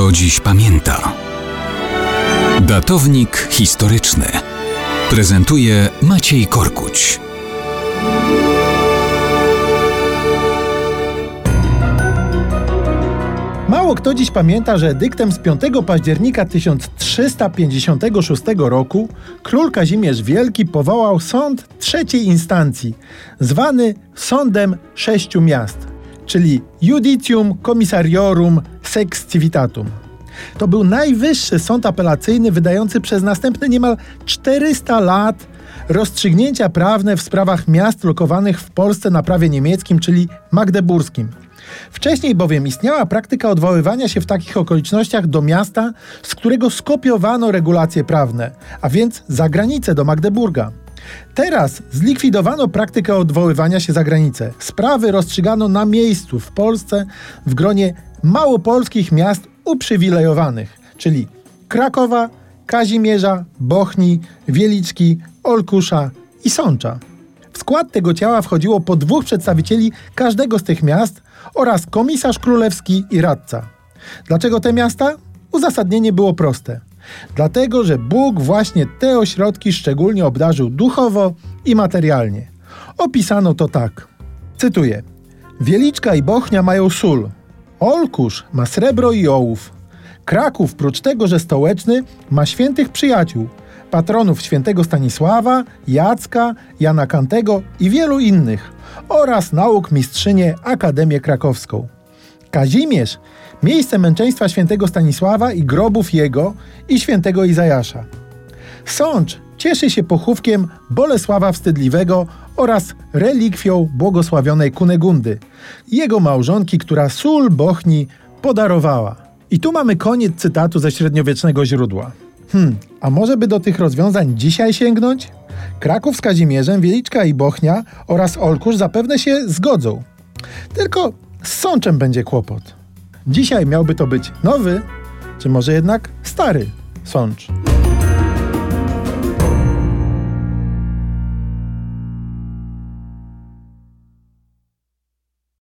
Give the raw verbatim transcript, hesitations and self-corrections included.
kto dziś pamięta. Datownik historyczny prezentuje Maciej Korkuć. Mało kto dziś pamięta, że edyktem z piątego października tysiąc trzysta pięćdziesiątego szóstego roku król Kazimierz Wielki powołał sąd trzeciej instancji, zwany Sądem Sześciu Miast, czyli Judicium Commissariorum Sex Civitatum. To był najwyższy sąd apelacyjny wydający przez następne niemal czterysta lat rozstrzygnięcia prawne w sprawach miast lokowanych w Polsce na prawie niemieckim, czyli magdeburskim. Wcześniej bowiem istniała praktyka odwoływania się w takich okolicznościach do miasta, z którego skopiowano regulacje prawne, a więc za granicę, do Magdeburga. Teraz zlikwidowano praktykę odwoływania się za granicę. Sprawy rozstrzygano na miejscu, w Polsce, w gronie małopolskich miast uprzywilejowanych, czyli Krakowa, Kazimierza, Bochnii, Wieliczki, Olkusza i Sącza. W skład tego ciała wchodziło po dwóch przedstawicieli każdego z tych miast oraz komisarz królewski i radca. Dlaczego te miasta? Uzasadnienie było proste. Dlatego, że Bóg właśnie te ośrodki szczególnie obdarzył duchowo i materialnie. Opisano to tak. Cytuję. Wieliczka i Bochnia mają sól. Olkusz ma srebro i ołów. Kraków, prócz tego, że stołeczny, ma świętych przyjaciół, patronów świętego Stanisława, Jacka, Jana Kantego i wielu innych, oraz nauk mistrzynię Akademię Krakowską. Kazimierz – miejsce męczeństwa świętego Stanisława i grobów jego i świętego Izajasza. Sącz cieszy się pochówkiem Bolesława Wstydliwego oraz relikwią błogosławionej Kunegundy, jego małżonki, która sól Bochni podarowała. I tu mamy koniec cytatu ze średniowiecznego źródła. Hmm, a może by do tych rozwiązań dzisiaj sięgnąć? Kraków z Kazimierzem, Wieliczka i Bochnia oraz Olkusz zapewne się zgodzą. Tylko z Sączem będzie kłopot. Dzisiaj miałby to być nowy, czy może jednak stary Sącz.